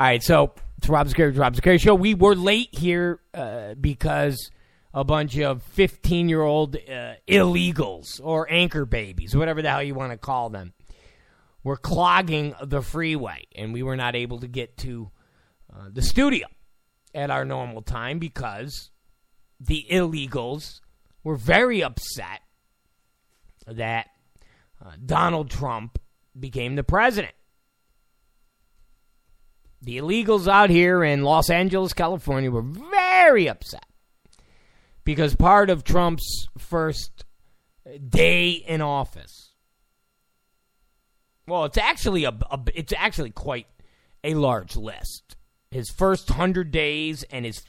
All right, so it's Rob Zachary, Rob Zachary Show. We were late here because a bunch of 15-year-old illegals or anchor babies, whatever the hell you want to call them, were clogging the freeway, and we were not able to get to the studio at our normal time because the illegals were very upset that Donald Trump became the president. The illegals out here in Los Angeles, California, were very upset because part of Trump's first day in office, well, it's actually quite a large list. His first 100 days and his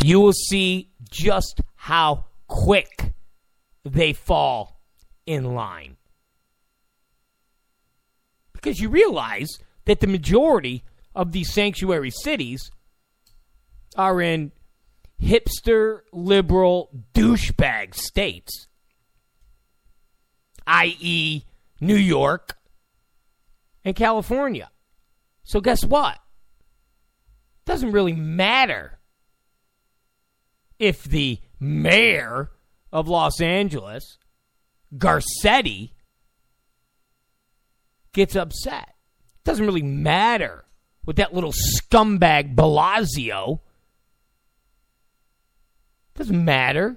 you will see just how quick they fall in line. Because you realize that the majority of these sanctuary cities are in hipster, liberal, douchebag states. I.e. New York and California. So guess what? It doesn't really matter if the mayor of Los Angeles, Garcetti, gets upset. It doesn't really matter what that little scumbag Balazio. It doesn't matter.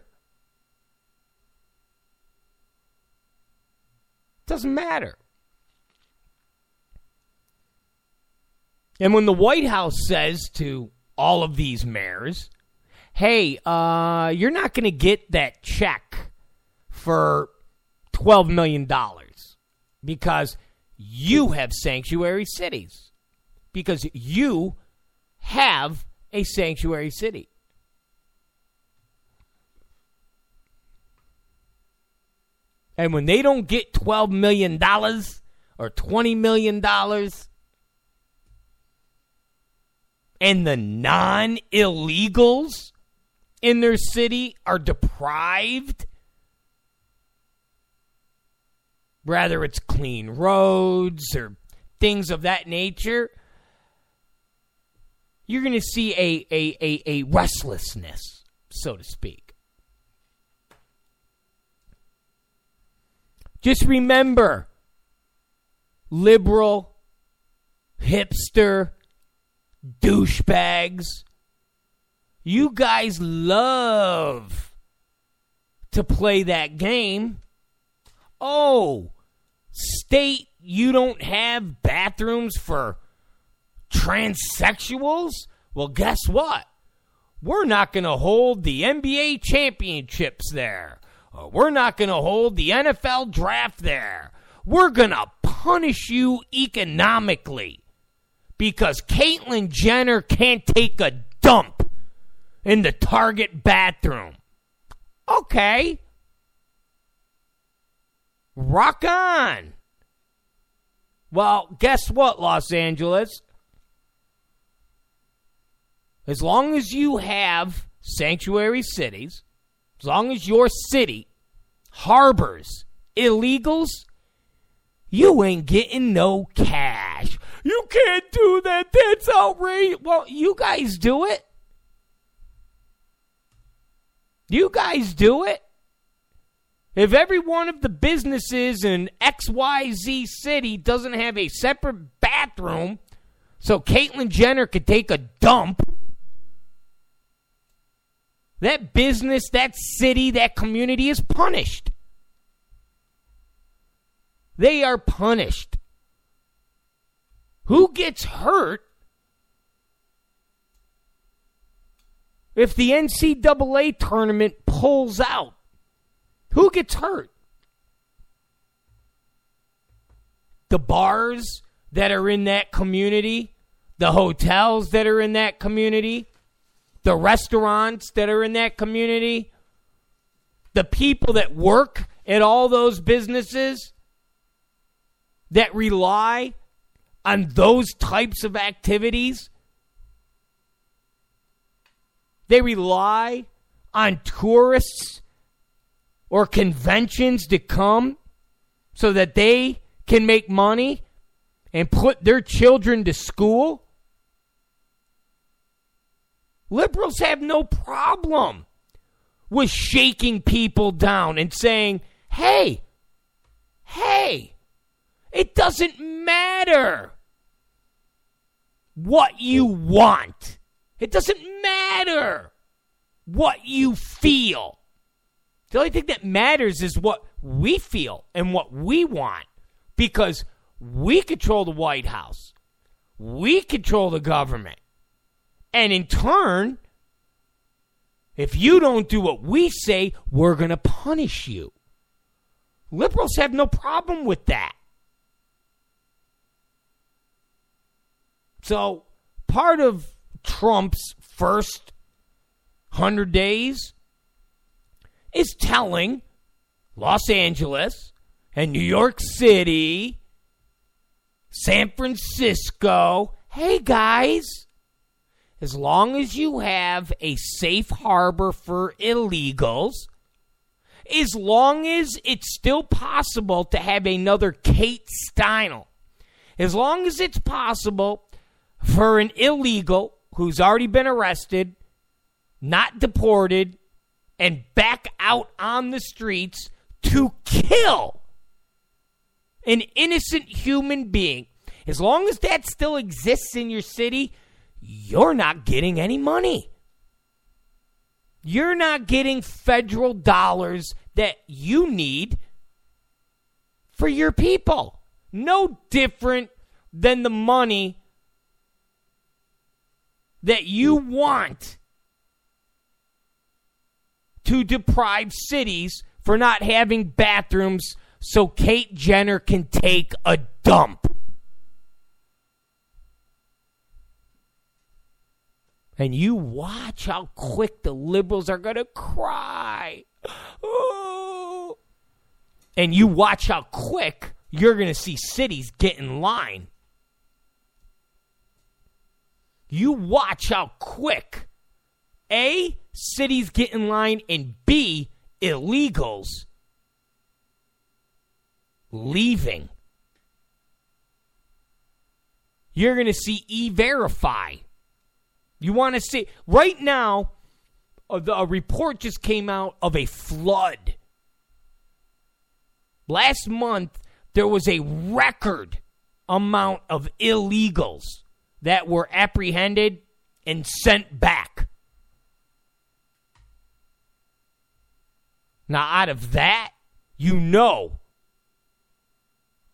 It doesn't matter. And when the White House says to all of these mayors, hey, you're not going to get that check for $12 million because you have sanctuary cities, because you have a sanctuary city. And when they don't get $12 million or $20 million, and the non-illegals in their city are deprived, whether it's clean roads or things of that nature, you're going to see a restlessness, so to speak. Just remember, liberal, hipster, douchebags, you guys love to play that game. Oh, state you don't have bathrooms for transsexuals? Well, guess what? We're not going to hold the NBA championships there. Or we're not going to hold the NFL draft there. We're going to punish you economically because Caitlyn Jenner can't take a dump in the Target bathroom. Okay. Rock on. Well, guess what, Los Angeles? As long as you have sanctuary cities, as long as your city harbors illegals, you ain't getting no cash. You can't do that. That's outrageous. Well, you guys do it. You guys do it. If every one of the businesses in XYZ city doesn't have a separate bathroom so Caitlyn Jenner could take a dump, that business, that city, that community is punished. They are punished. Who gets hurt? If the NCAA tournament pulls out, who gets hurt? The bars, that are in that community, the hotels that are in that community, the restaurants that are in that community, the people that work at all those businesses that rely on those types of activities. They rely on tourists or conventions to come so that they can make money and put their children to school. Liberals have no problem with shaking people down and saying, hey, it doesn't matter what you want. It doesn't matter what you feel. The only thing that matters is what we feel and what we want, because we control the White House. We control the government. And in turn, if you don't do what we say, we're going to punish you. Liberals have no problem with that. So part of Trump's first 100 days is telling Los Angeles and New York City, San Francisco, hey guys, as long as you have a safe harbor for illegals, as long as it's still possible to have another Kate Steinle, as long as it's possible for an illegal who's already been arrested, not deported, and back out on the streets to kill an innocent human being, as long as that still exists in your city, you're not getting any money. You're not getting federal dollars that you need for your people. No different than the money that you want to deprive cities for not having bathrooms so Kate Jenner can take a dump. And you watch how quick the liberals are going to cry. Oh. And you watch how quick you're going to see cities get in line. You watch how quick, A, cities get in line, and B, illegals leaving. You're going to see E-Verify. You want to see, right now, a report just came out of a flood. Last month, there was a record amount of illegals that were apprehended and sent back. Now, out of that, you know,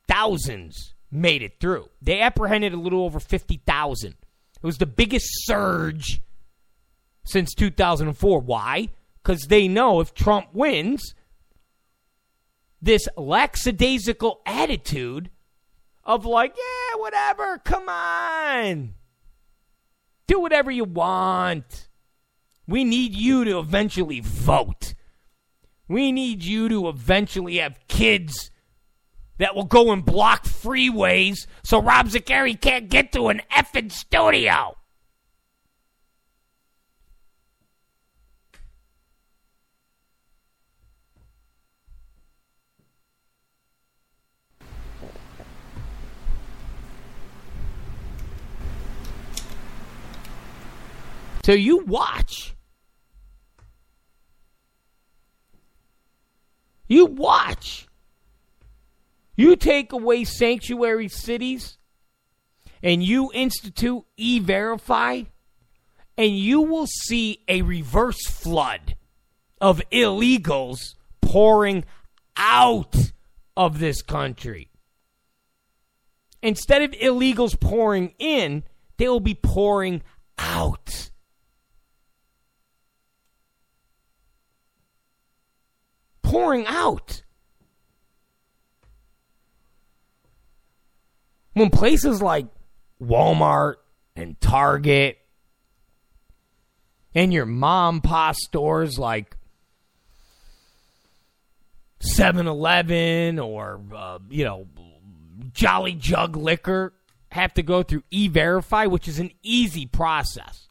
thousands made it through. They apprehended a little over 50,000. It was the biggest surge since 2004. Why? Because they know if Trump wins, this lackadaisical attitude of like, yeah, whatever, come on. Do whatever you want. We need you to eventually vote. We need you to eventually have kids that will go and block freeways so Rob Zachary can't get to an effing studio. So you watch. You watch. You take away sanctuary cities and you institute E-Verify, and you will see a reverse flood of illegals pouring out of this country. Instead of illegals pouring in, they will be pouring out. Pouring out. when places like Walmart and Target and your mom-and-pop stores like 7-Eleven or, Jolly Jug liquor have to go through E-Verify, which is an easy process.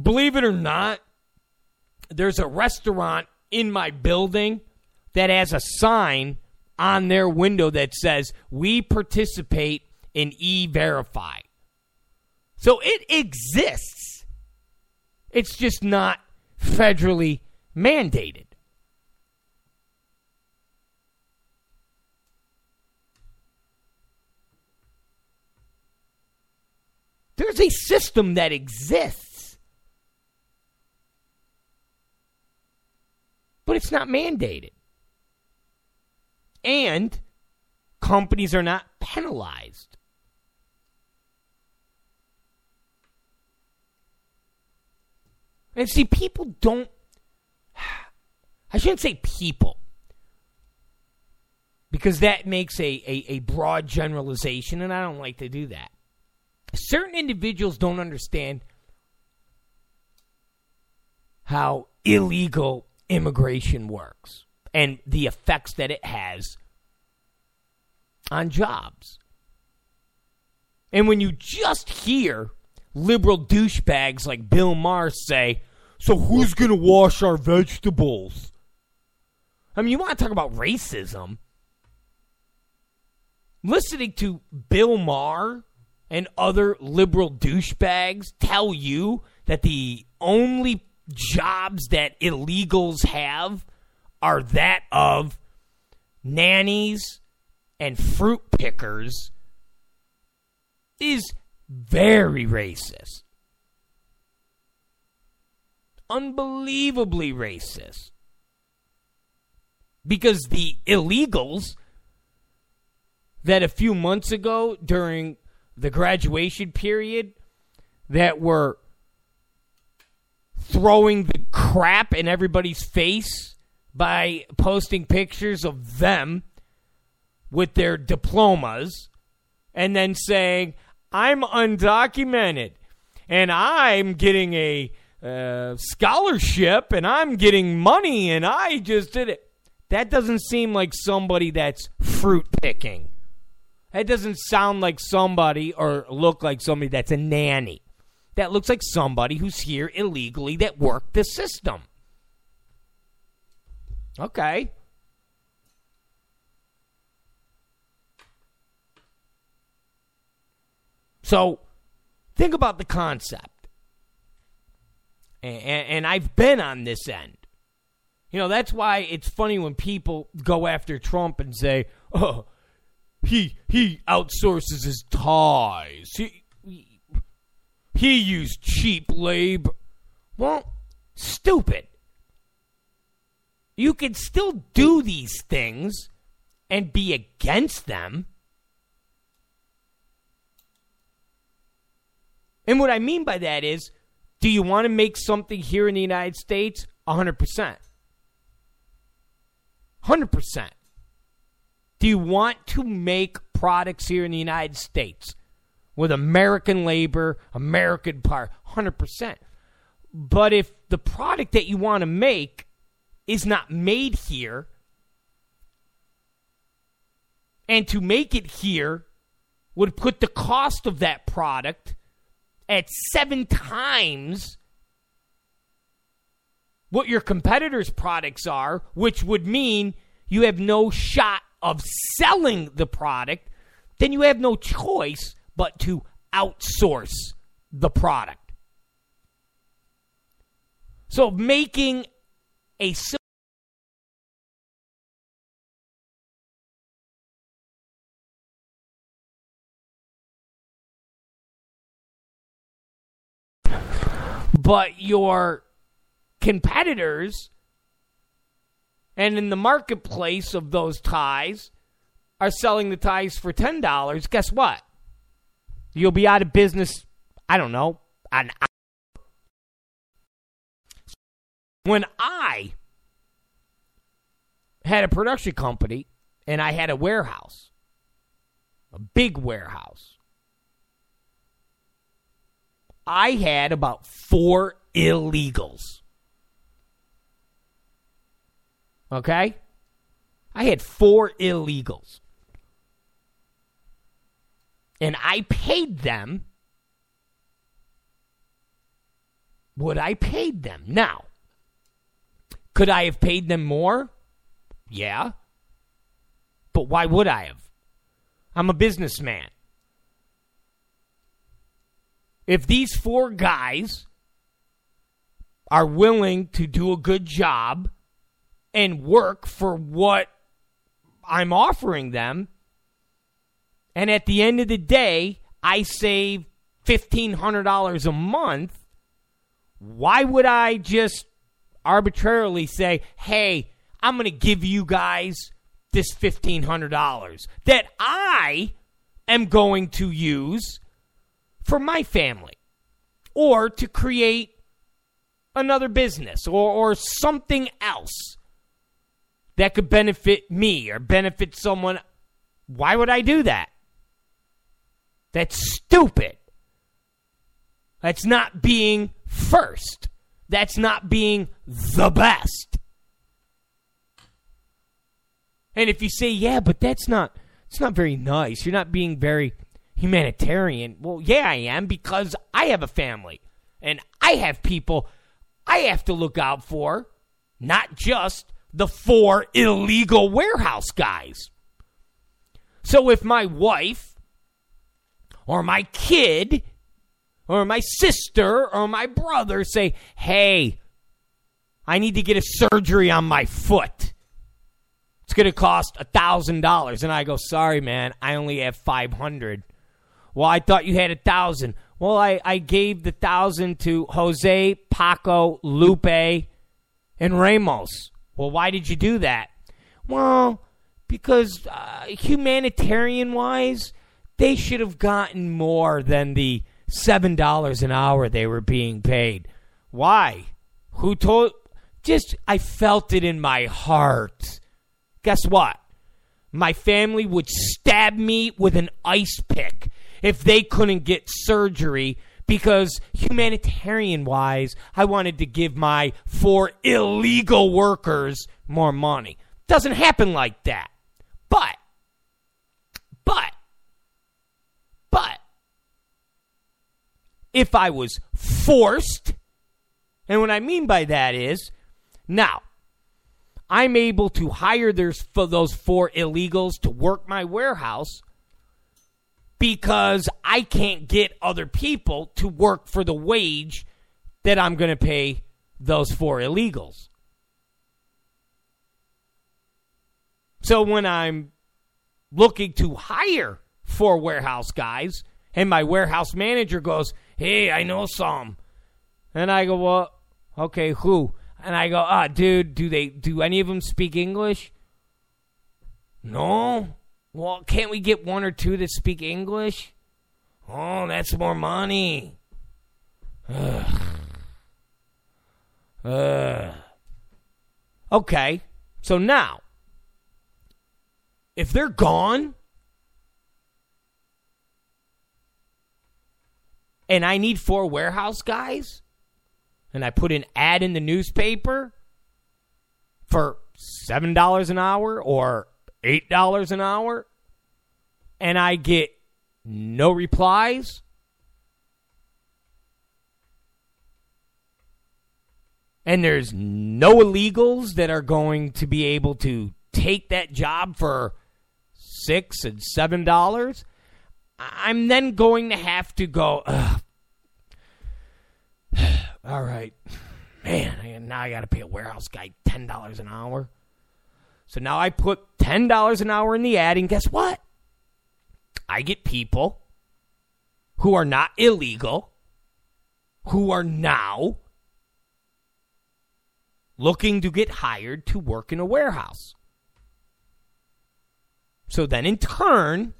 Believe it or not, there's a restaurant in my building that has a sign on their window that says, we participate in E-Verify. So it exists. It's just not federally mandated. There's a system that exists, but it's not mandated. And companies are not penalized. And see, people don't... I shouldn't say people, because that makes a broad generalization, and I don't like to do that. Certain individuals don't understand how illegal immigration works and the effects that it has on jobs. And when you just hear liberal douchebags like Bill Maher say, so who's going to wash our vegetables? I mean, you want to talk about racism. Listening to Bill Maher and other liberal douchebags tell you that the only jobs that illegals have are that of nannies and fruit pickers is very racist. Unbelievably racist. Because the illegals that a few months ago during the graduation period that were throwing the crap in everybody's face by posting pictures of them with their diplomas and then saying, I'm undocumented and I'm getting a scholarship and I'm getting money and I just did it. That doesn't seem like somebody that's fruit picking. That doesn't sound like somebody or look like somebody that's a nanny. That looks like somebody who's here illegally that worked the system. Okay. So, think about the concept. And I've been on this end. You know, that's why it's funny when people go after Trump and say, oh, He outsources his ties. He used cheap labor. Well, stupid. You can still do these things and be against them. And what I mean by that is, do you want to make something here in the United States? 100%. 100%. Do you want to make products here in the United States with American labor, American power? 100%. But if the product that you want to make is not made here, and to make it here would put the cost of that product at 7 times what your competitors' products are, which would mean you have no shot of selling the product, then you have no choice but to outsource the product. So making a but your competitors and in the marketplace of those ties are selling the ties for $10, guess what? You'll be out of business, I don't know, an hour. When I had a production company and I had a warehouse, A big warehouse. I had about 4 illegals. Okay? I had 4 illegals. And I paid them what I paid them. Now, could I have paid them more? Yeah. But why would I have? I'm a businessman. If these 4 guys are willing to do a good job and work for what I'm offering them, and at the end of the day, I save $1,500 a month, why would I just arbitrarily say, hey, I'm going to give you guys this $1,500 that I am going to use for my family or to create another business or something else that could benefit me or benefit someone? Why would I do that? That's stupid. That's not being first. That's not being the best. And if you say, yeah, but that's not very nice. You're not being very humanitarian. Well, yeah, I am, because I have a family. And I have people I have to look out for, not just the 4 illegal warehouse guys. So if my wife or my kid or my sister or my brother say, hey, I need to get a surgery on my foot. It's going to cost $1,000. And I go, sorry, man, I only have $500. Well, I thought you had $1,000. Well, I gave the $1,000 to Jose, Paco, Lupe, and Ramos. Well, why did you do that? Well, because humanitarian-wise, they should have gotten more than the $7 an hour they were being paid. Why? Who told? Just, I felt it in my heart. Guess what? My family would stab me with an ice pick if they couldn't get surgery because humanitarian-wise, I wanted to give my 4 illegal workers more money. Doesn't happen like that. But, if I was forced, and what I mean by that is, now, I'm able to hire those 4 illegals to work my warehouse because I can't get other people to work for the wage that I'm going to pay those 4 illegals. So when I'm looking to hire 4 warehouse guys, and my warehouse manager goes, hey, I know some. And I go, well, okay, who? And I go, dude, do any of them speak English? No. Well, can't we get 1 or 2 that speak English? Oh, that's more money. Ugh. Okay, so now, if they're gone, and I need 4 warehouse guys, and I put an ad in the newspaper for $7 an hour or $8 an hour, and I get no replies, and there's no illegals that are going to be able to take that job for $6 and $7, I'm then going to have to go, all right, man, now I got to pay a warehouse guy $10 an hour. So now I put $10 an hour in the ad, and guess what? I get people who are not illegal, who are now looking to get hired to work in a warehouse. So then in turn,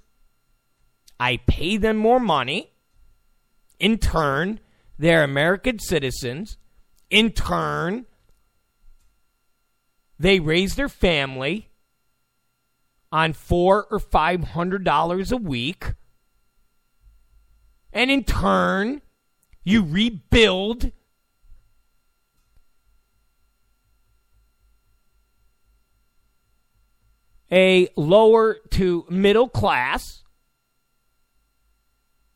I pay them more money. In turn, they're American citizens. In turn, they raise their family. on $400 or $500 a week. And in turn, you rebuild a lower to middle class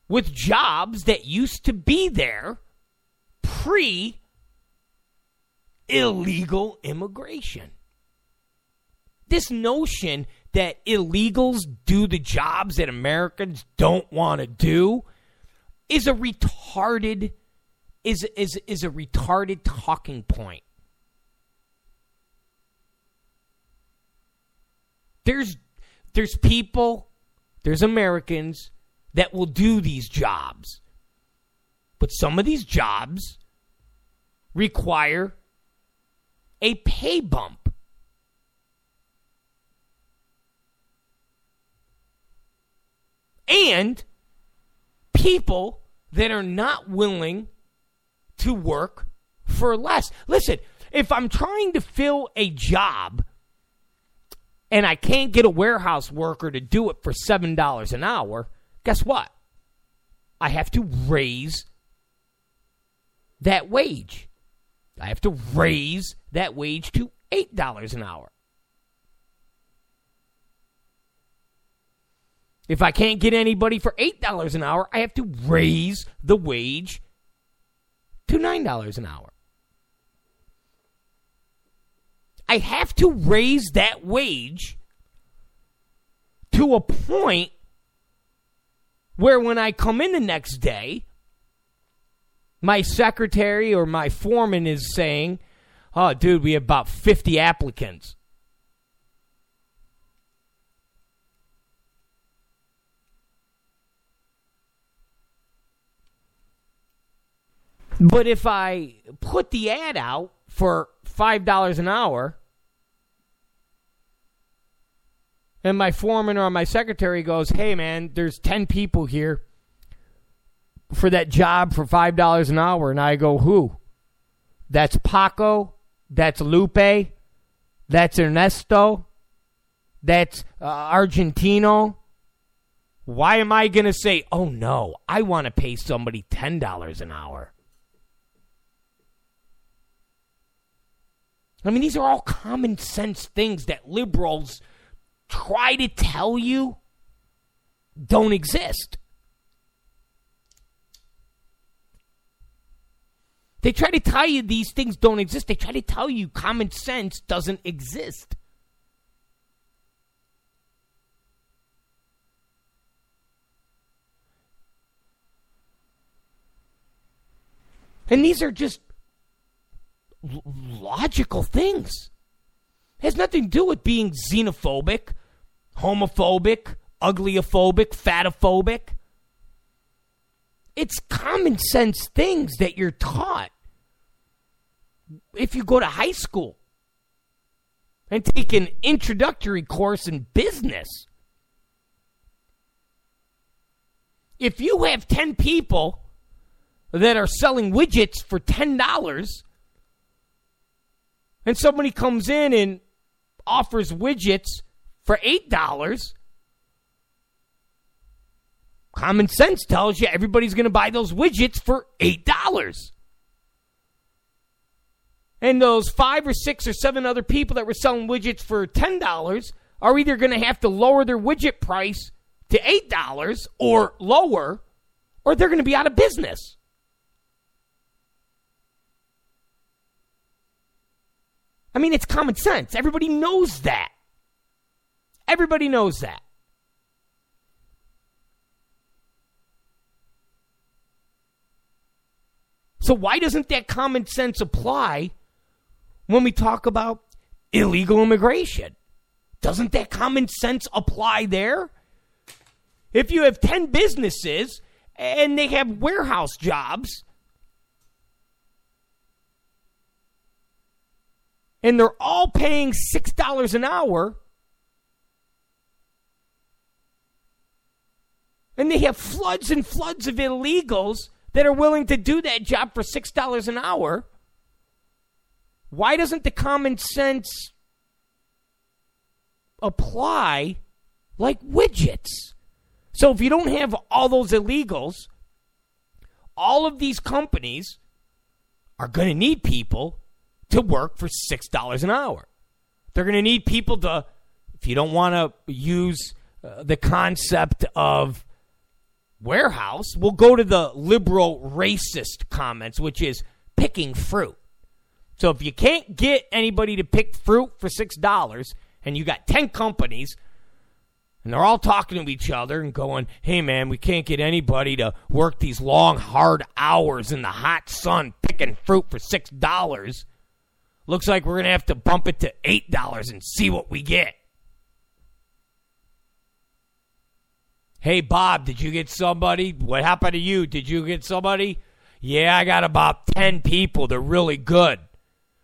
with jobs that used to be there pre-illegal immigration. This notion that illegals do the jobs that Americans don't want to do is a retarded is a retarded talking point. There's people, there's Americans that will do these jobs. But some of these jobs require a pay bump. And people that are not willing to work for less. Listen, if I'm trying to fill a job and I can't get a warehouse worker to do it for $7 an hour, guess what? I have to raise that wage. I have to raise that wage to $8 an hour. If I can't get anybody for $8 an hour, I have to raise the wage to $9 an hour. I have to raise that wage to a point where when I come in the next day, my secretary or my foreman is saying, "Oh, dude, we have about 50 applicants." But if I put the ad out for $5 an hour, and my foreman or my secretary goes, "Hey, man, there's 10 people here for that job for $5 an hour." And I go, "Who?" "That's Paco. That's Lupe. That's Ernesto. That's Argentino." Why am I going to say, "Oh, no, I want to pay somebody $10 an hour"? I mean, these are all common sense things that liberals try to tell you don't exist. They try to tell you these things don't exist. They try to tell you common sense doesn't exist. And these are just logical things. It has nothing to do with being xenophobic, homophobic, ugliophobic, fatophobic. It's common sense things that you're taught if you go to high school and take an introductory course in business. If you have 10 people that are selling widgets for $10, and somebody comes in and offers widgets for $8, common sense tells you everybody's going to buy those widgets for $8. And those 5 or 6 or 7 other people that were selling widgets for $10 are either going to have to lower their widget price to $8 or lower, or they're going to be out of business. I mean, it's common sense. Everybody knows that. Everybody knows that. So why doesn't that common sense apply when we talk about illegal immigration? Doesn't that common sense apply there? If you have 10 businesses and they have warehouse jobs, and they're all paying $6 an hour, and they have floods and floods of illegals that are willing to do that job for $6 an hour, why doesn't the common sense apply like widgets. So if you don't have all those illegals, all of these companies are going to need people to work for $6 an hour. They're going to need people to, if you don't want to use the concept of warehouse, we'll go to the liberal racist comments, which is picking fruit. So if you can't get anybody to pick fruit for $6 and you got 10 companies and they're all talking to each other and going, hey, man, we can't get anybody to work these long, hard hours in the hot sun picking fruit for $6. Looks like we're going to have to bump it to $8 and see what we get. Hey, Bob, did you get somebody? What happened to you? Did you get somebody? Yeah, I got about 10 people. They're really good.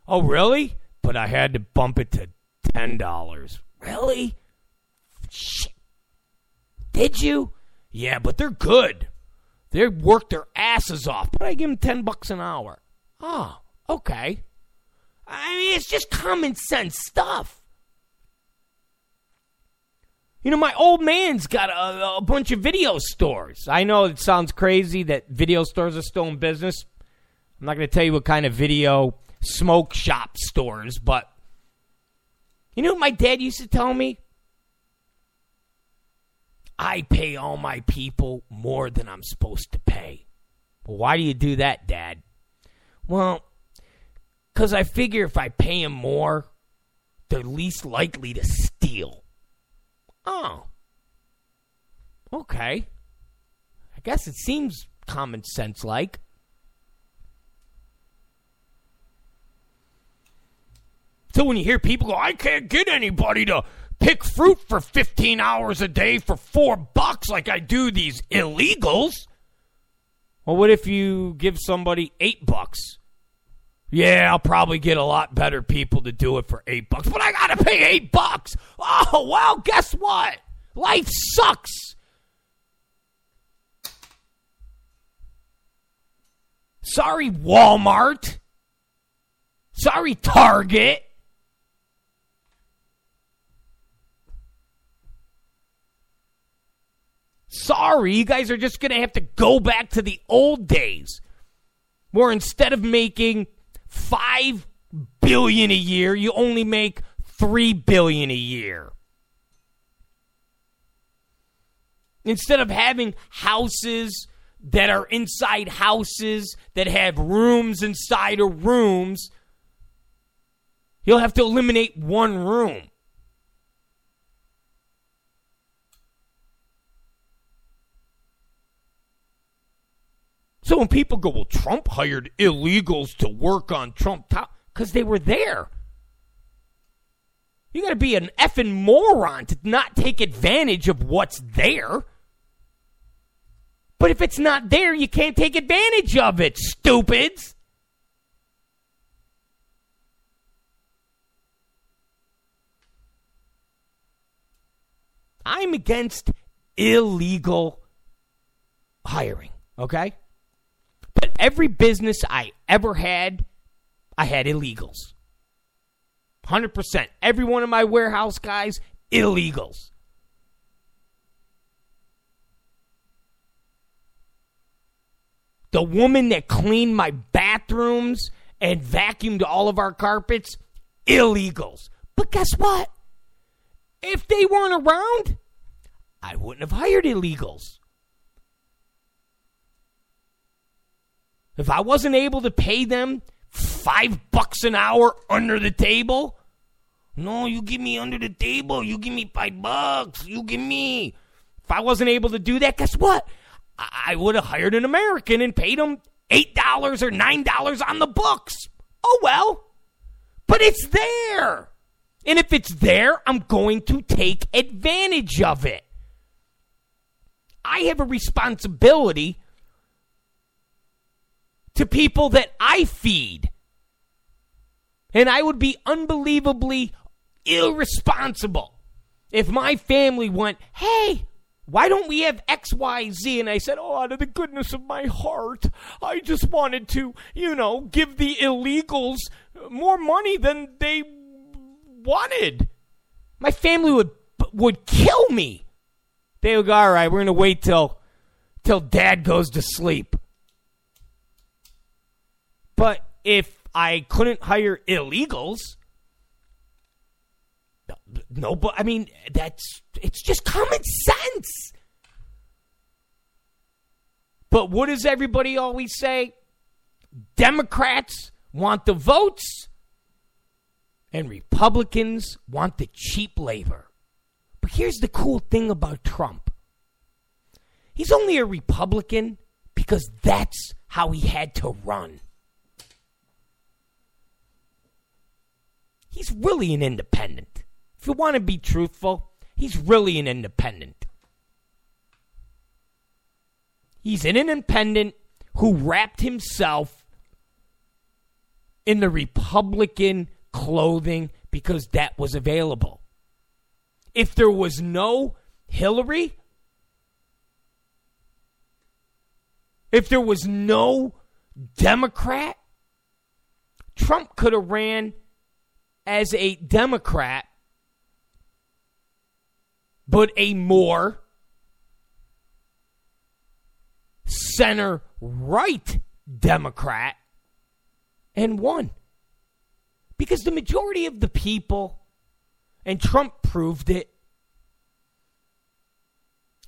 Oh, really? But I had to bump it to $10. Really? Shit. Did you? Yeah, but they're good. They worked their asses off. But I give them $10 an hour. Oh, okay. I mean, it's just common sense stuff. You know, my old man's got a bunch of video stores. I know it sounds crazy that video stores are still in business. I'm not going to tell you what kind of video smoke shop stores, but you know what my dad used to tell me? I pay all my people more than I'm supposed to pay. Well, why do you do that, Dad? Well, because I figure if I pay them more, they're least likely to steal. Oh. Okay. I guess it seems common sense-like. So when you hear people go, I can't get anybody to pick fruit for 15 hours a day for $4 like I do these illegals. Well, what if you give somebody $8? Yeah, I'll probably get a lot better people to do it for $8, but I got to pay $8. Oh, well, guess what? Life sucks. Sorry, Walmart. Sorry, Target. Sorry, you guys are just going to have to go back to the old days where instead of making $5 billion a year, you only make $3 billion a year. Instead of having houses that are inside houses that have rooms inside of rooms, you'll have to eliminate one room. So when people go, well, Trump hired illegals to work on Trump Tower, because they were there. You got to be an effing moron to not take advantage of what's there. But if it's not there, you can't take advantage of it, stupids. I'm against illegal hiring, okay? But every business I ever had, I had illegals. 100%. Every one of my warehouse guys, illegals. The woman that cleaned my bathrooms and vacuumed all of our carpets, illegals. But guess what? If they weren't around, I wouldn't have hired illegals. If I wasn't able to pay them $5 an hour under the table, no, you give me under the table, you give me $5, you give me. If I wasn't able to do that, guess what? I would have hired an American and paid him $8 or $9 on the books. Oh, well, but it's there. And if it's there, I'm going to take advantage of it. I have a responsibility to people that I feed. And I would be unbelievably irresponsible if my family went, hey, why don't we have X, Y, Z? And I said, oh, out of the goodness of my heart, I just wanted to, you know, give the illegals more money than they wanted. My family would would kill me. They would go, all right, we're going to wait till Dad goes to sleep. But if I couldn't hire illegals, no, but I mean, it's just common sense. But what does everybody always say? Democrats want the votes and Republicans want the cheap labor. But here's the cool thing about Trump. He's only a Republican because that's how he had to run. He's really an independent. If you want to be truthful, he's really an independent. He's an independent who wrapped himself in the Republican clothing because that was available. If there was no Hillary, if there was no Democrat, Trump could have ran as a Democrat, but a more center-right Democrat, and won. Because the majority of the people, and Trump proved it,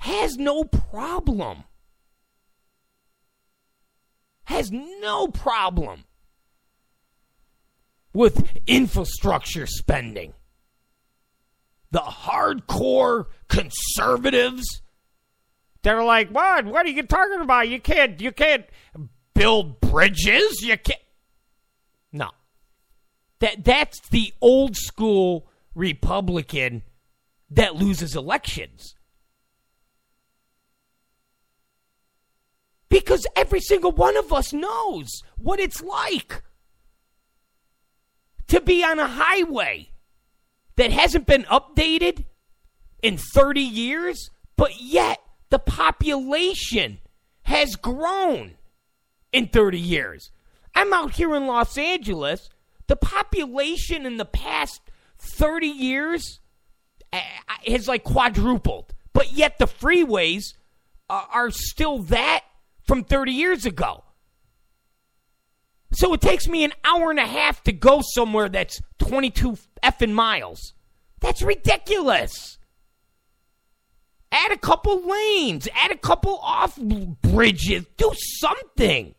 has no problem with infrastructure spending. The hardcore conservatives that are like, what are you talking about? You can't build bridges. You can't. No. That's the old school Republican that loses elections. Because every single one of us knows what it's like to be on a highway that hasn't been updated in 30 years, but yet the population has grown in 30 years. I'm out here in Los Angeles. The population in the past 30 years has like quadrupled, but yet the freeways are still that from 30 years ago. So it takes me an hour and a half to go somewhere that's 22 effing miles. That's ridiculous. Add a couple lanes. Add a couple off bridges. Do something.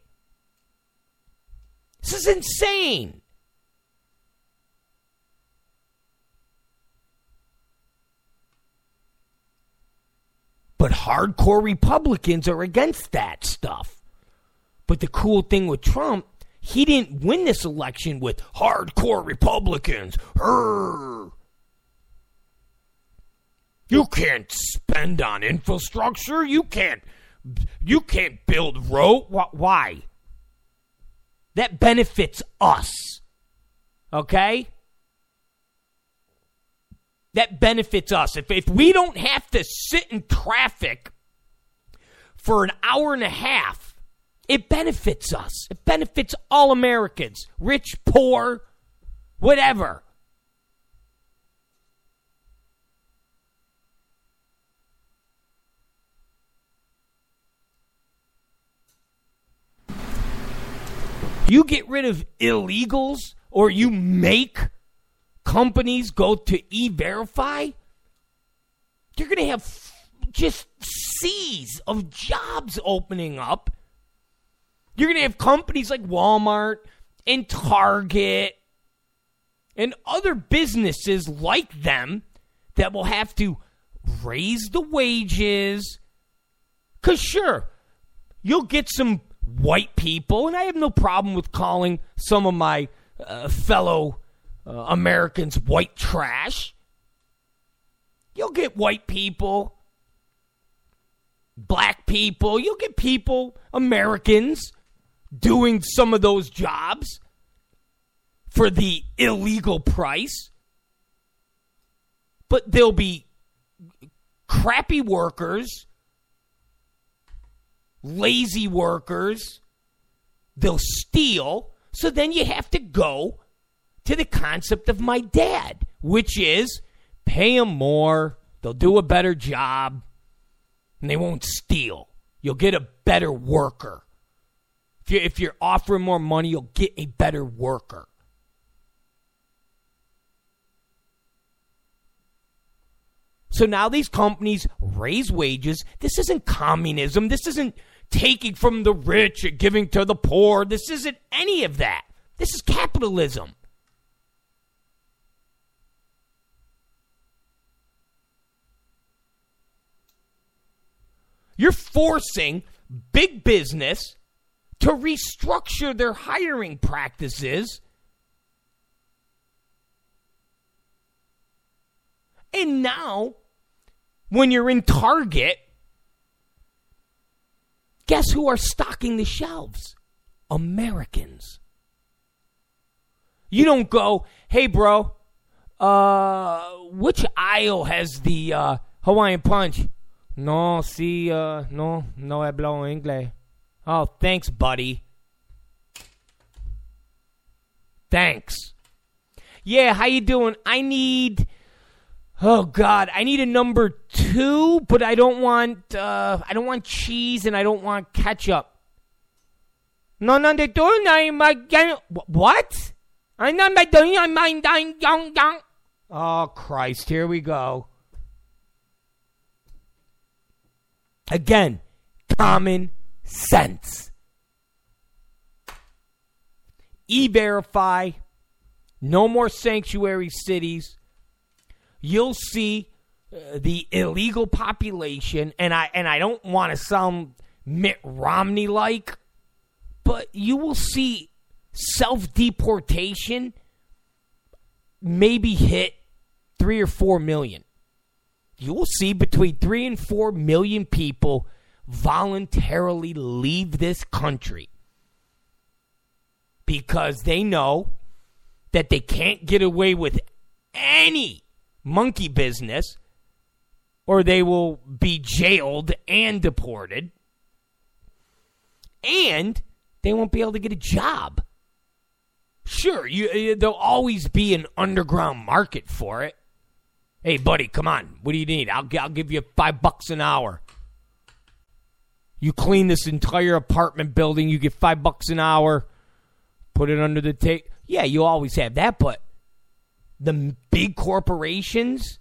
This is insane. But hardcore Republicans are against that stuff. But the cool thing with Trump, he didn't win this election with hardcore Republicans. Urgh. You can't spend on infrastructure. You can't build road. Why? That benefits us. Okay? That benefits us. If we don't have to sit in traffic for an hour and a half, it benefits us. It benefits all Americans, rich, poor, whatever. You get rid of illegals or you make companies go to E-Verify, you're going to have just seas of jobs opening up. You're going to have companies like Walmart and Target and other businesses like them that will have to raise the wages. Because sure, you'll get some white people, and I have no problem with calling some of my fellow Americans white trash. You'll get white people, black people, you'll get people, Americans, doing some of those jobs for the illegal price, but they'll be crappy workers, lazy workers, they'll steal, so then you have to go to the concept of my dad, which is pay them more, They'll do a better job, and they won't steal. You'll get a better worker. If you're offering more money, you'll get a better worker. So now these companies raise wages. This isn't communism. This isn't taking from the rich and giving to the poor. This isn't any of that. This is capitalism. You're forcing big business to restructure their hiring practices and now when you're in Target, guess who are stocking the shelves? Americans. You don't go, hey bro, which aisle has the Hawaiian punch? No, see, no hablo inglés. Oh, thanks, buddy. Thanks. Yeah, how you doing? I need a number 2, but I don't want cheese and I don't want ketchup. No, they don't. What? Oh, Christ, here we go. Again, common sense. E-Verify, no more sanctuary cities. You'll see the illegal population, and I don't want to sound Mitt Romney-like, but you will see self-deportation maybe hit 3 or 4 million. You will see between 3 and 4 million people voluntarily leave this country because they know that they can't get away with any monkey business or they will be jailed and deported and they won't be able to get a job. Sure, there'll always be an underground market for it. Hey, buddy, come on. What do you need? I'll give you $5 an hour. You clean this entire apartment building, you get $5 an hour, put it under the table. Yeah, you always have that, but the big corporations,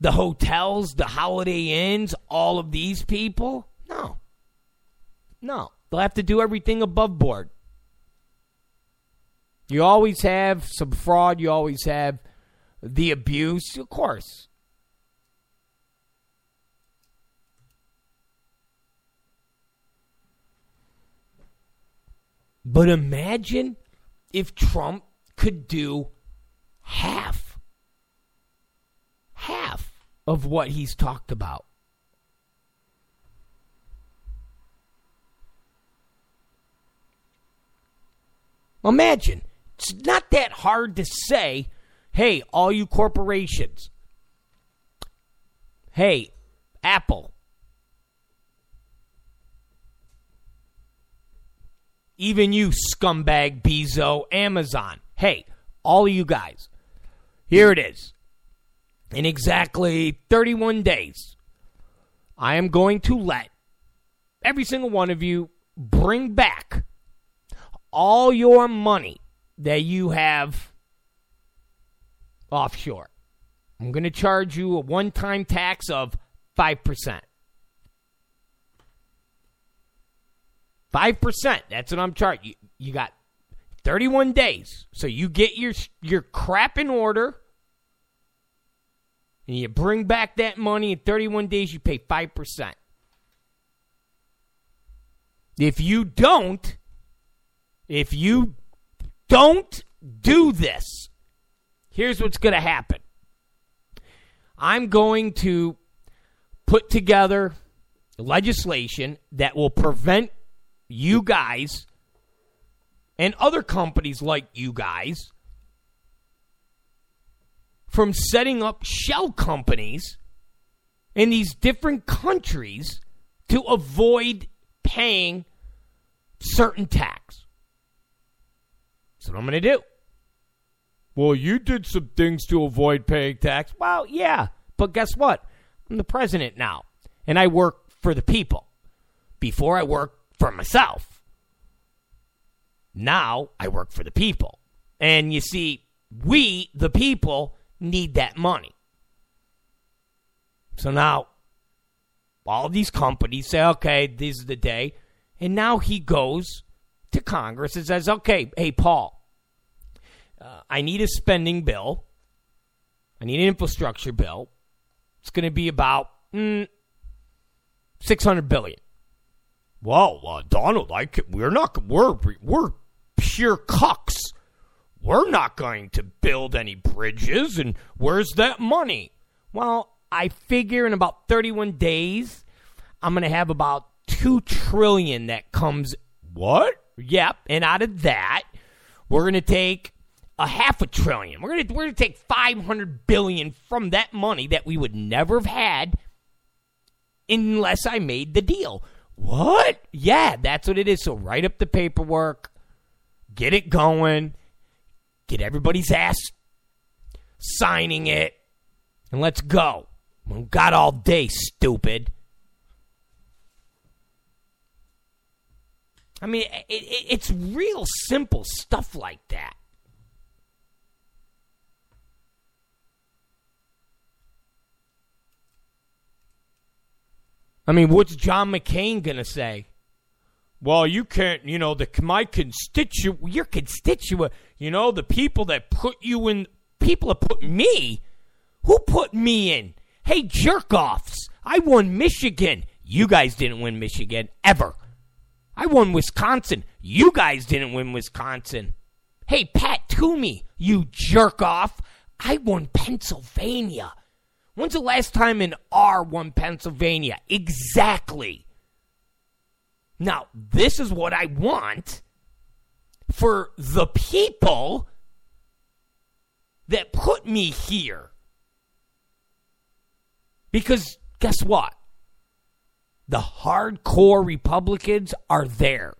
the hotels, the Holiday Inns, all of these people, no. They'll have to do everything above board. You always have some fraud. You always have the abuse, of course. But imagine if Trump could do half of what he's talked about. Imagine. It's not that hard to say, hey, all you corporations, hey, Apple, even you scumbag Bezos, Amazon, hey, all of you guys, here it is. In exactly 31 days, I am going to let every single one of you bring back all your money that you have offshore. I'm going to charge you a one-time tax of 5%. 5%, that's what I'm charging. You got 31 days. So you get your crap in order, and you bring back that money. In 31 days, you pay 5%. If you don't do this, here's what's going to happen. I'm going to put together legislation that will prevent you guys and other companies like you guys from setting up shell companies in these different countries to avoid paying certain tax. That's what I'm going to do. well, you did some things to avoid paying tax. Well, yeah, but guess what? I'm the president now, and I work for the people. Before, I worked for myself. Now, I work for the people. And you see, we, the people, need that money. So now, all these companies say, okay, this is the day. And now he goes to Congress and says, okay, hey, Paul, I need a spending bill. I need an infrastructure bill. It's going to be about $600 billion. Well, Donald, we're pure cucks. We're not going to build any bridges, and where's that money? Well, I figure in about 31 days, I'm going to have about $2 trillion that comes. What? Yep, and out of that, we're going to take a $500 billion. We're going to take $500 billion from that money that we would never have had unless I made the deal. What? Yeah, that's what it is. So write up the paperwork, get it going, get everybody's ass signing it, and let's go. We've got all day, stupid. I mean, it's real simple stuff like that. I mean, what's John McCain going to say? Well, you can't, you know, your constituent, you know, the people that put you in, people that put me, who put me in? Hey, jerk-offs, I won Michigan. You guys didn't win Michigan, ever. I won Wisconsin. You guys didn't win Wisconsin. Hey, Pat Toomey, you jerk-off, I won Pennsylvania. When's the last time an R won Pennsylvania? Exactly. Now, this is what I want for the people that put me here. Because guess what? The hardcore Republicans are there.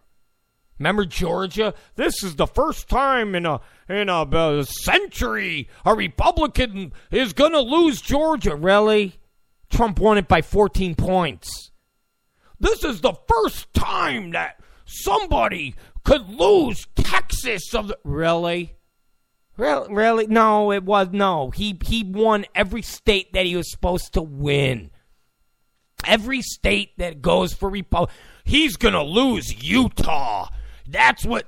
Remember Georgia? This is the first time in a century a Republican is going to lose Georgia. Really? Trump won it by 14 points. This is the first time that somebody could lose Texas. Really? Really? No, it was. No, he won every state that he was supposed to win. Every state that goes for Republican. He's going to lose Utah. That's what...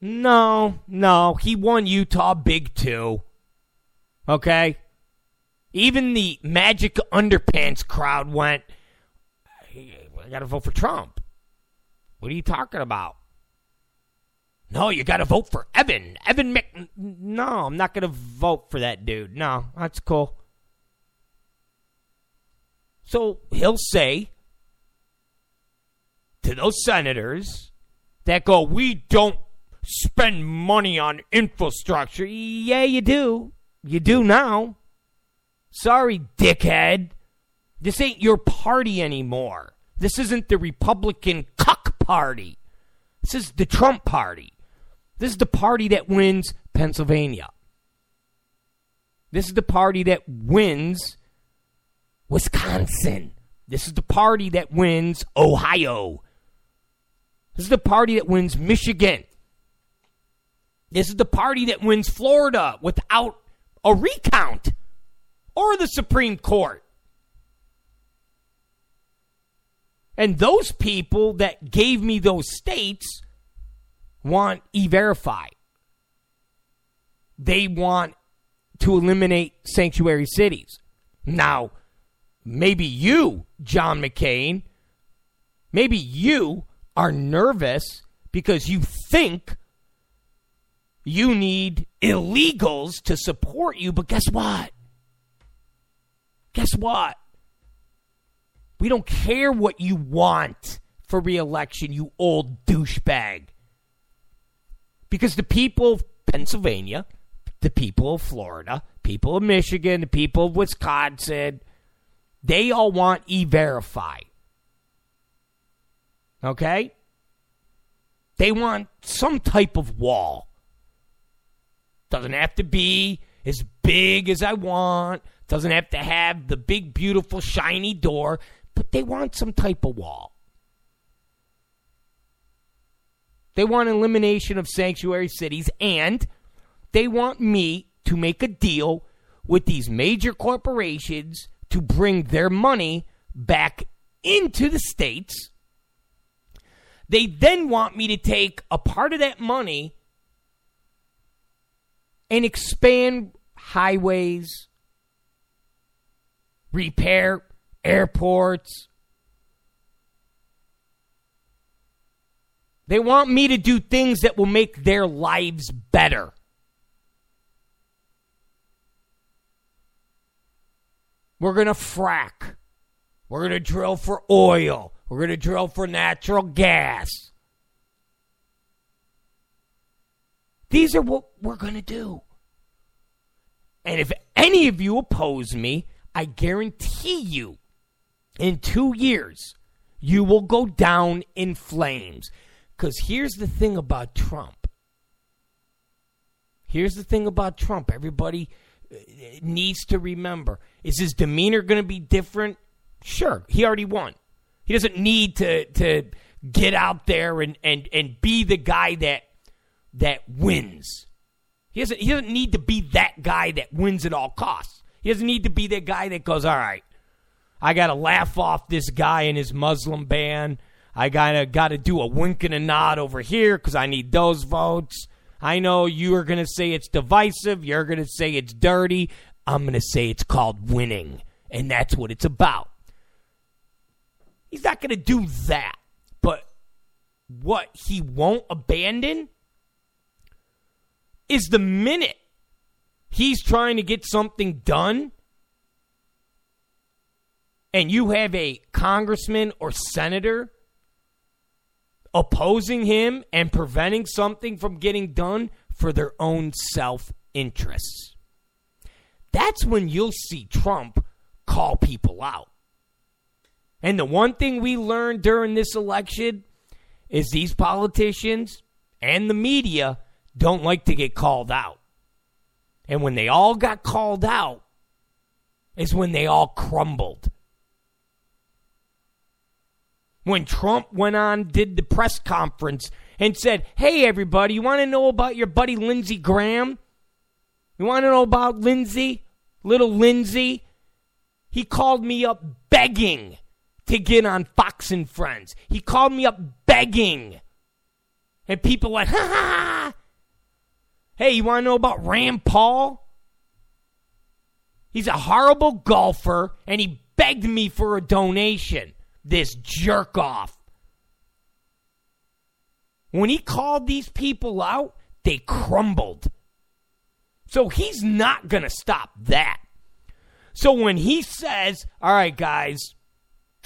No. He won Utah big, too. Okay? Even the Magic Underpants crowd went, hey, I got to vote for Trump. What are you talking about? No, you got to vote for Evan. No, I'm not going to vote for that dude. No, that's cool. So he'll say to those senators that go, we don't spend money on infrastructure. Yeah, you do. You do now. Sorry, dickhead. This ain't your party anymore. This isn't the Republican cuck party. This is the Trump party. This is the party that wins Pennsylvania. This is the party that wins Wisconsin. This is the party that wins Ohio. This is the party that wins Michigan. This is the party that wins Florida without a recount or the Supreme Court. And those people that gave me those states want E-Verify. They want to eliminate sanctuary cities. Now, maybe you, John McCain, maybe you are nervous because you think you need illegals to support you. But guess what? We don't care what you want for re-election, you old douchebag. Because the people of Pennsylvania, the people of Florida, people of Michigan, the people of Wisconsin... they all want E-Verify. Okay? They want some type of wall. Doesn't have to be as big as I want. Doesn't have to have the big, beautiful, shiny door. But they want some type of wall. They want elimination of sanctuary cities, and they want me to make a deal with these major corporations to bring their money back into the states. They then want me to take a part of that money and expand highways, repair airports. They want me to do things that will make their lives better. We're going to frack. We're going to drill for oil. We're going to drill for natural gas. These are what we're going to do. And if any of you oppose me, I guarantee you, in 2 years, you will go down in flames. Because here's the thing about Trump. Here's the thing about Trump. Everybody needs to remember. Is his demeanor going to be different? Sure. He already won. He doesn't need to get out there and be the guy that wins. He doesn't need to be that guy that wins at all costs. He doesn't need to be that guy that goes, all right, I got to laugh off this guy and his Muslim ban. I got to do a wink and a nod over here because I need those votes. I know you are going to say it's divisive. You're going to say it's dirty. I'm going to say it's called winning, and that's what it's about. He's not going to do that. But what he won't abandon is the minute he's trying to get something done and you have a congressman or senator opposing him and preventing something from getting done for their own self-interests. That's when you'll see Trump call people out. And the one thing we learned during this election is these politicians and the media don't like to get called out. And when they all got called out is when they all crumbled. When Trump went on, did the press conference, and said, hey, everybody, you want to know about your buddy Lindsey Graham? You want to know about Lindsey? Little Lindsey? He called me up begging to get on Fox and Friends. He called me up begging. And people went, ha ha ha. Hey, you want to know about Rand Paul? He's a horrible golfer, and he begged me for a donation. This jerk off. When he called these people out, they crumbled. So he's not going to stop that. So when he says, all right, guys,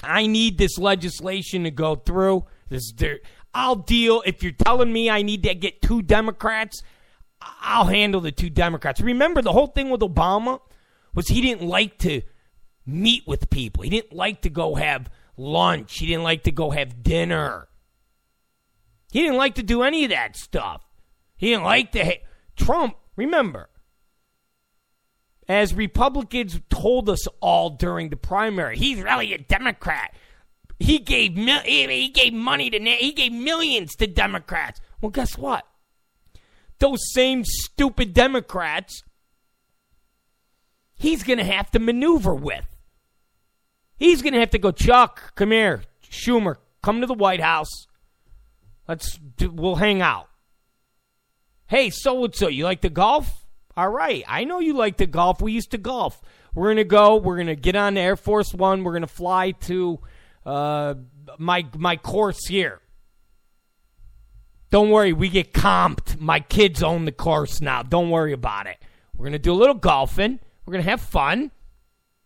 I need this legislation to go through. I'll deal. If you're telling me I need to get 2 Democrats, I'll handle the 2 Democrats. Remember the whole thing with Obama was he didn't like to meet with people. He didn't like to go have lunch. He didn't like to go have dinner. He didn't like to do any of that stuff. He didn't like to... Trump, remember, as Republicans told us all during the primary, he's really a Democrat. He gave millions to Democrats. Well, guess what? Those same stupid Democrats, he's going to have to maneuver with. He's going to have to go, Chuck, come here, Schumer, come to the White House. We'll hang out. Hey, so-and-so, you like to golf? All right, I know you like to golf. We used to golf. We're going to get on Air Force One. We're going to fly to my course here. Don't worry, we get comped. My kids own the course now. Don't worry about it. We're going to do a little golfing. We're going to have fun.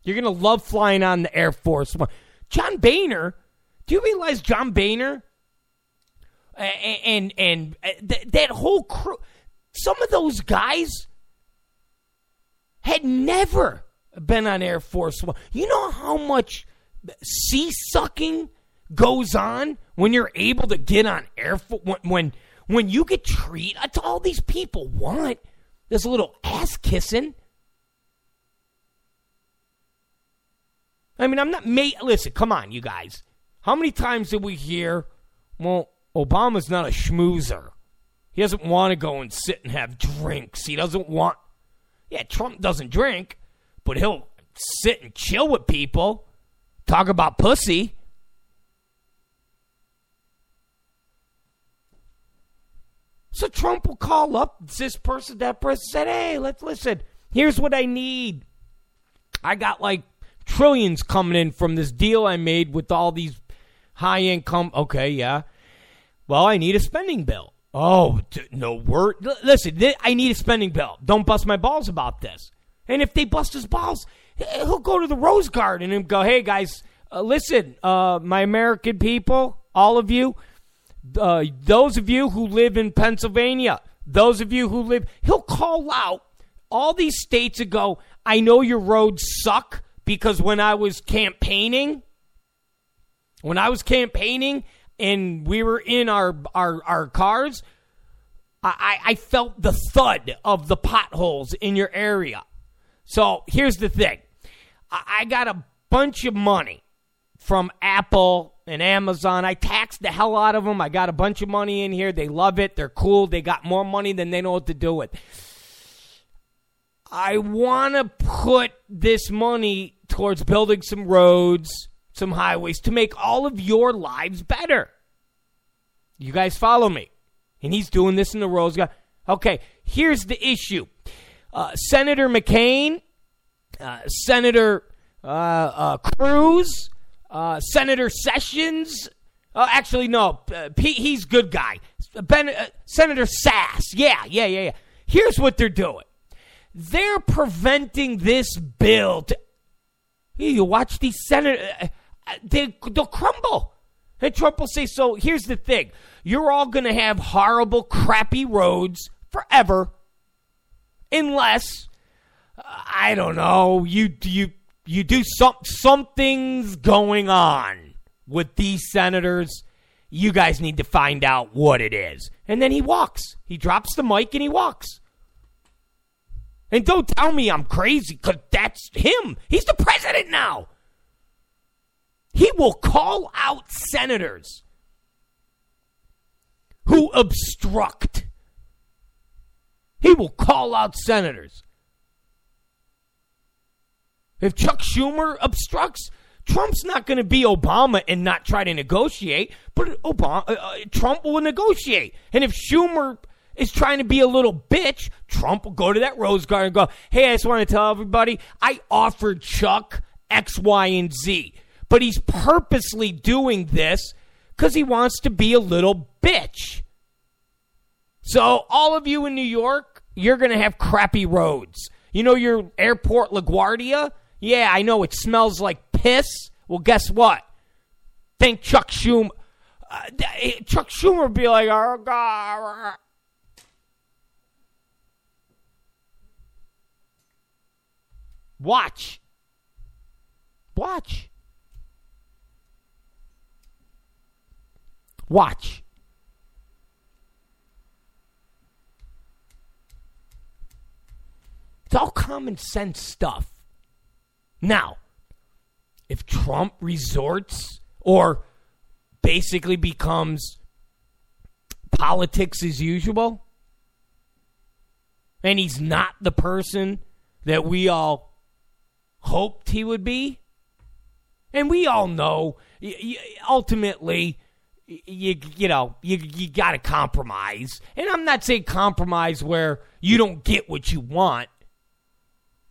You're going to love flying on the Air Force One. John Boehner, do you realize John Boehner and that whole crew, some of those guys had never been on Air Force One. You know how much sea-sucking goes on when you're able to get on Air Force One? When you get treated, that's all these people want. There's a little ass kissing. I mean, I'm not, listen, come on, you guys. How many times did we hear, well, Obama's not a schmoozer. He doesn't want to go and sit and have drinks. He doesn't want, yeah, Trump doesn't drink, but he'll sit and chill with people, talk about pussy. So Trump will call up this person, that person, said, hey, let's listen. Here's what I need. I got like trillions coming in from this deal I made with all these high income. Okay, yeah. Well, I need a spending bill. Oh, no word. Listen, I need a spending bill. Don't bust my balls about this. And if they bust his balls, he'll go to the Rose Garden and go, hey, guys, listen, my American people, all of you, those of you who live in Pennsylvania, those of you who live, he'll call out all these states and go, I know your roads suck because when I was campaigning, and we were in our cars, I felt the thud of the potholes in your area. So here's the thing. I got a bunch of money from Apple and Amazon. I taxed the hell out of them. I got a bunch of money in here. They love it. They're cool. They got more money than they know what to do with. I want to put this money towards building some roads, some highways to make all of your lives better. You guys follow me? And he's doing this in the Rose Garden. Okay, here's the issue. Senator McCain, Senator Cruz, Senator Sessions. Actually, no, he's good guy. Senator Sasse. Yeah. Here's what they're doing. They're preventing this bill. You watch these senators. They'll crumble. And Trump will say, so here's the thing. You're all going to have horrible, crappy roads forever. Unless, I don't know, you do something's going on with these senators. You guys need to find out what it is. And then he walks. He drops the mic and he walks. And don't tell me I'm crazy, because that's him. He's the president now. He will call out senators who obstruct. He will call out senators. If Chuck Schumer obstructs, Trump's not going to be Obama and not try to negotiate, but Trump will negotiate. And if Schumer is trying to be a little bitch, Trump will go to that Rose Garden and go, hey, I just want to tell everybody, I offered Chuck X, Y, and Z. But he's purposely doing this because he wants to be a little bitch. So all of you in New York, you're going to have crappy roads. You know your airport LaGuardia? Yeah, I know it smells like piss. Well, guess what? Think Chuck Schumer. Chuck Schumer would be like, oh, God. Watch. It's all common sense stuff. Now, if Trump resorts or basically becomes politics as usual, and he's not the person that we all hoped he would be. And we all know, ultimately, you got to compromise. And I'm not saying compromise where you don't get what you want.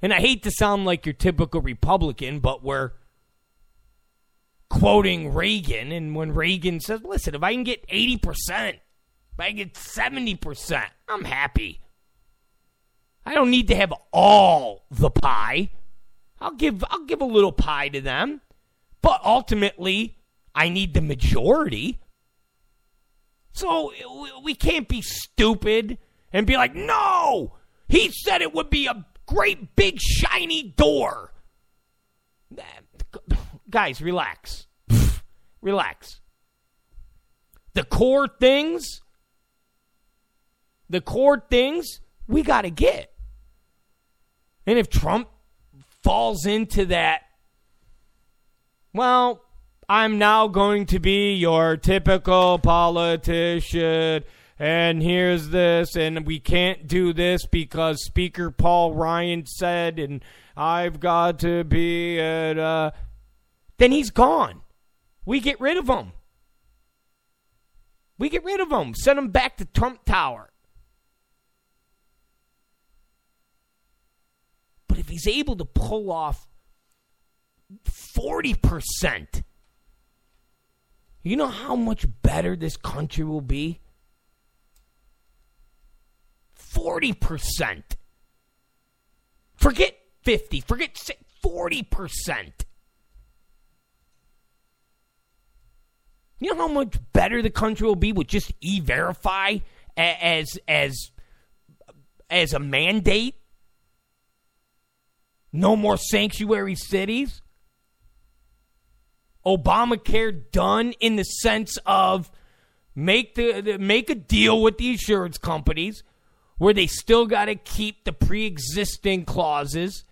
And I hate to sound like your typical Republican, but we're quoting Reagan. And when Reagan says, listen, if I can get 80%, if I can get 70%, I'm happy. I don't need to have all the pie. I'll give a little pie to them. But ultimately, I need the majority. So we can't be stupid and be like, no, he said it would be a great big shiny door. Guys, relax. Relax. The core things, we got to get. And if Trump falls into that, well, I'm now going to be your typical politician, and here's this, and we can't do this because Speaker Paul Ryan said, and I've got to be at, then he's gone. We get rid of him. We get rid of him. Send him back to Trump Tower. But if he's able to pull off 40%, you know how much better this country will be? 40%. Forget 50. Forget 40%. You know how much better the country will be with just E-Verify as a mandate? No more sanctuary cities. Obamacare done in the sense of make a deal with the insurance companies where they still got to keep the pre-existing clauses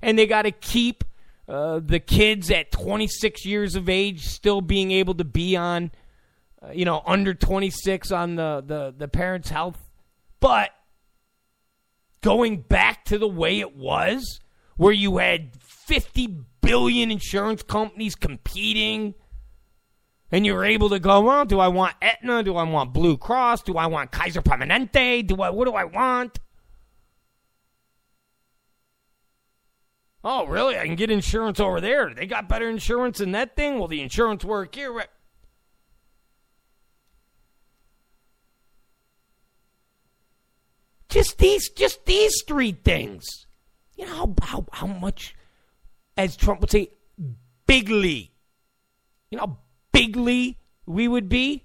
and they got to keep the kids at 26 years of age still being able to be on, under 26 on the parents' health. But going back to the way it was, where you had 50 billion insurance companies competing, and you were able to go, well, do I want Aetna? Do I want Blue Cross? Do I want Kaiser Permanente? What do I want? Oh, really? I can get insurance over there. They got better insurance than that thing? Well, the insurance work here. Right? Just these three things. You know how much, as Trump would say, bigly. You know how bigly we would be?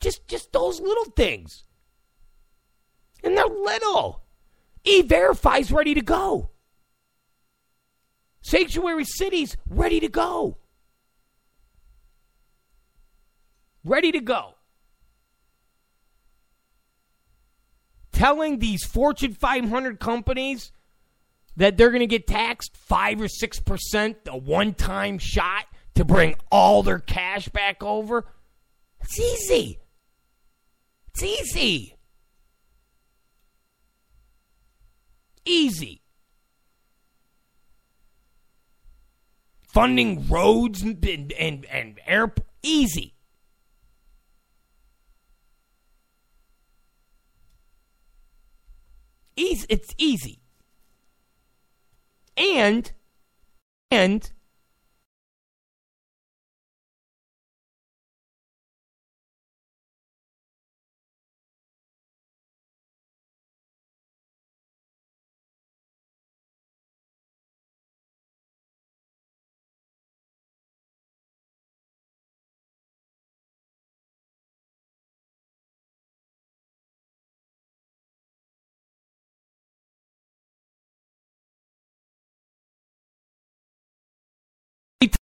Just those little things. And they're little. E-Verify's ready to go. Sanctuary City's ready to go. Ready to go. Telling these Fortune 500 companies that they're going to get taxed 5 or 6%, a one-time shot to bring all their cash back over. It's easy. It's easy. Easy. Funding roads and airport. Easy. Easy. It's easy. And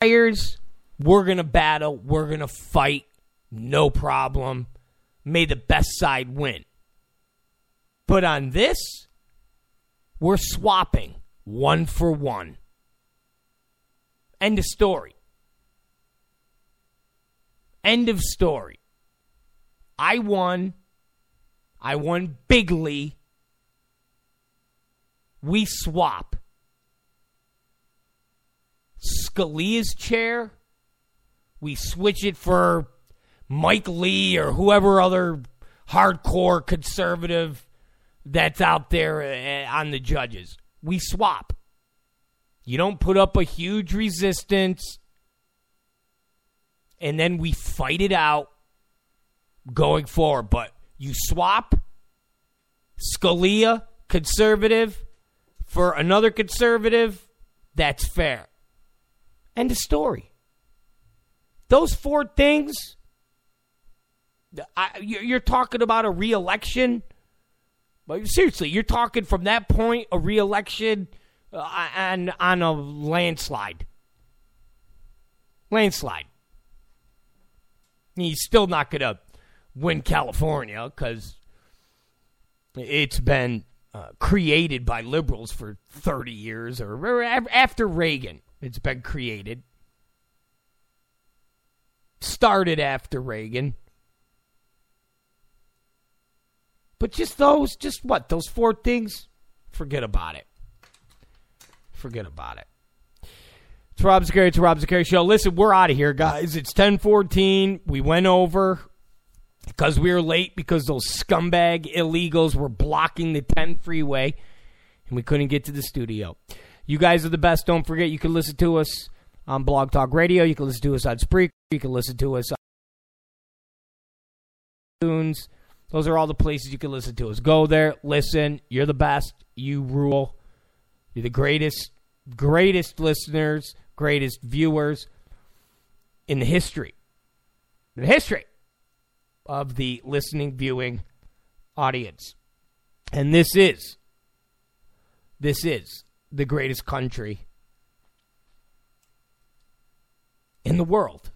tires, we're going to battle. We're going to fight. No problem. May the best side win. But on this, we're swapping one for one. End of story. End of story. I won. I won bigly. We swap. Scalia's chair, we switch it for Mike Lee or whoever other hardcore conservative that's out there on the judges. We swap. You don't put up a huge resistance, and then we fight it out going forward. But you swap Scalia, conservative, for another conservative, that's fair. End of story. Those four things, you're talking about a re-election. But seriously, you're talking from that point, a re-election on a landslide. Landslide. He's still not going to win California because It's been created by liberals for 30 years or after Reagan. It's been created. Started after Reagan. But those four things? Forget about it. Forget about it. It's Rob Zachary. It's the Rob Zachary Show. Listen, we're out of here, guys. It's 10:14. We went over because we were late because those scumbag illegals were blocking the 10 freeway and we couldn't get to the studio. You guys are the best. Don't forget, you can listen to us on Blog Talk Radio. You can listen to us on Spreaker. You can listen to us on iTunes. Those are all the places you can listen to us. Go there, listen. You're the best. You rule. You're the greatest listeners, greatest viewers in the history. The history of the listening, viewing audience. And this is the greatest country in the world.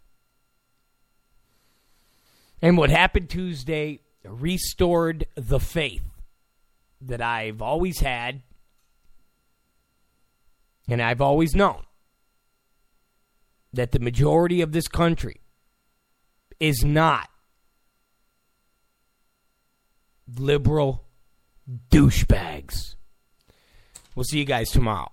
And what happened Tuesday restored the faith that I've always had and I've always known that the majority of this country is not liberal douchebags. We'll see you guys tomorrow.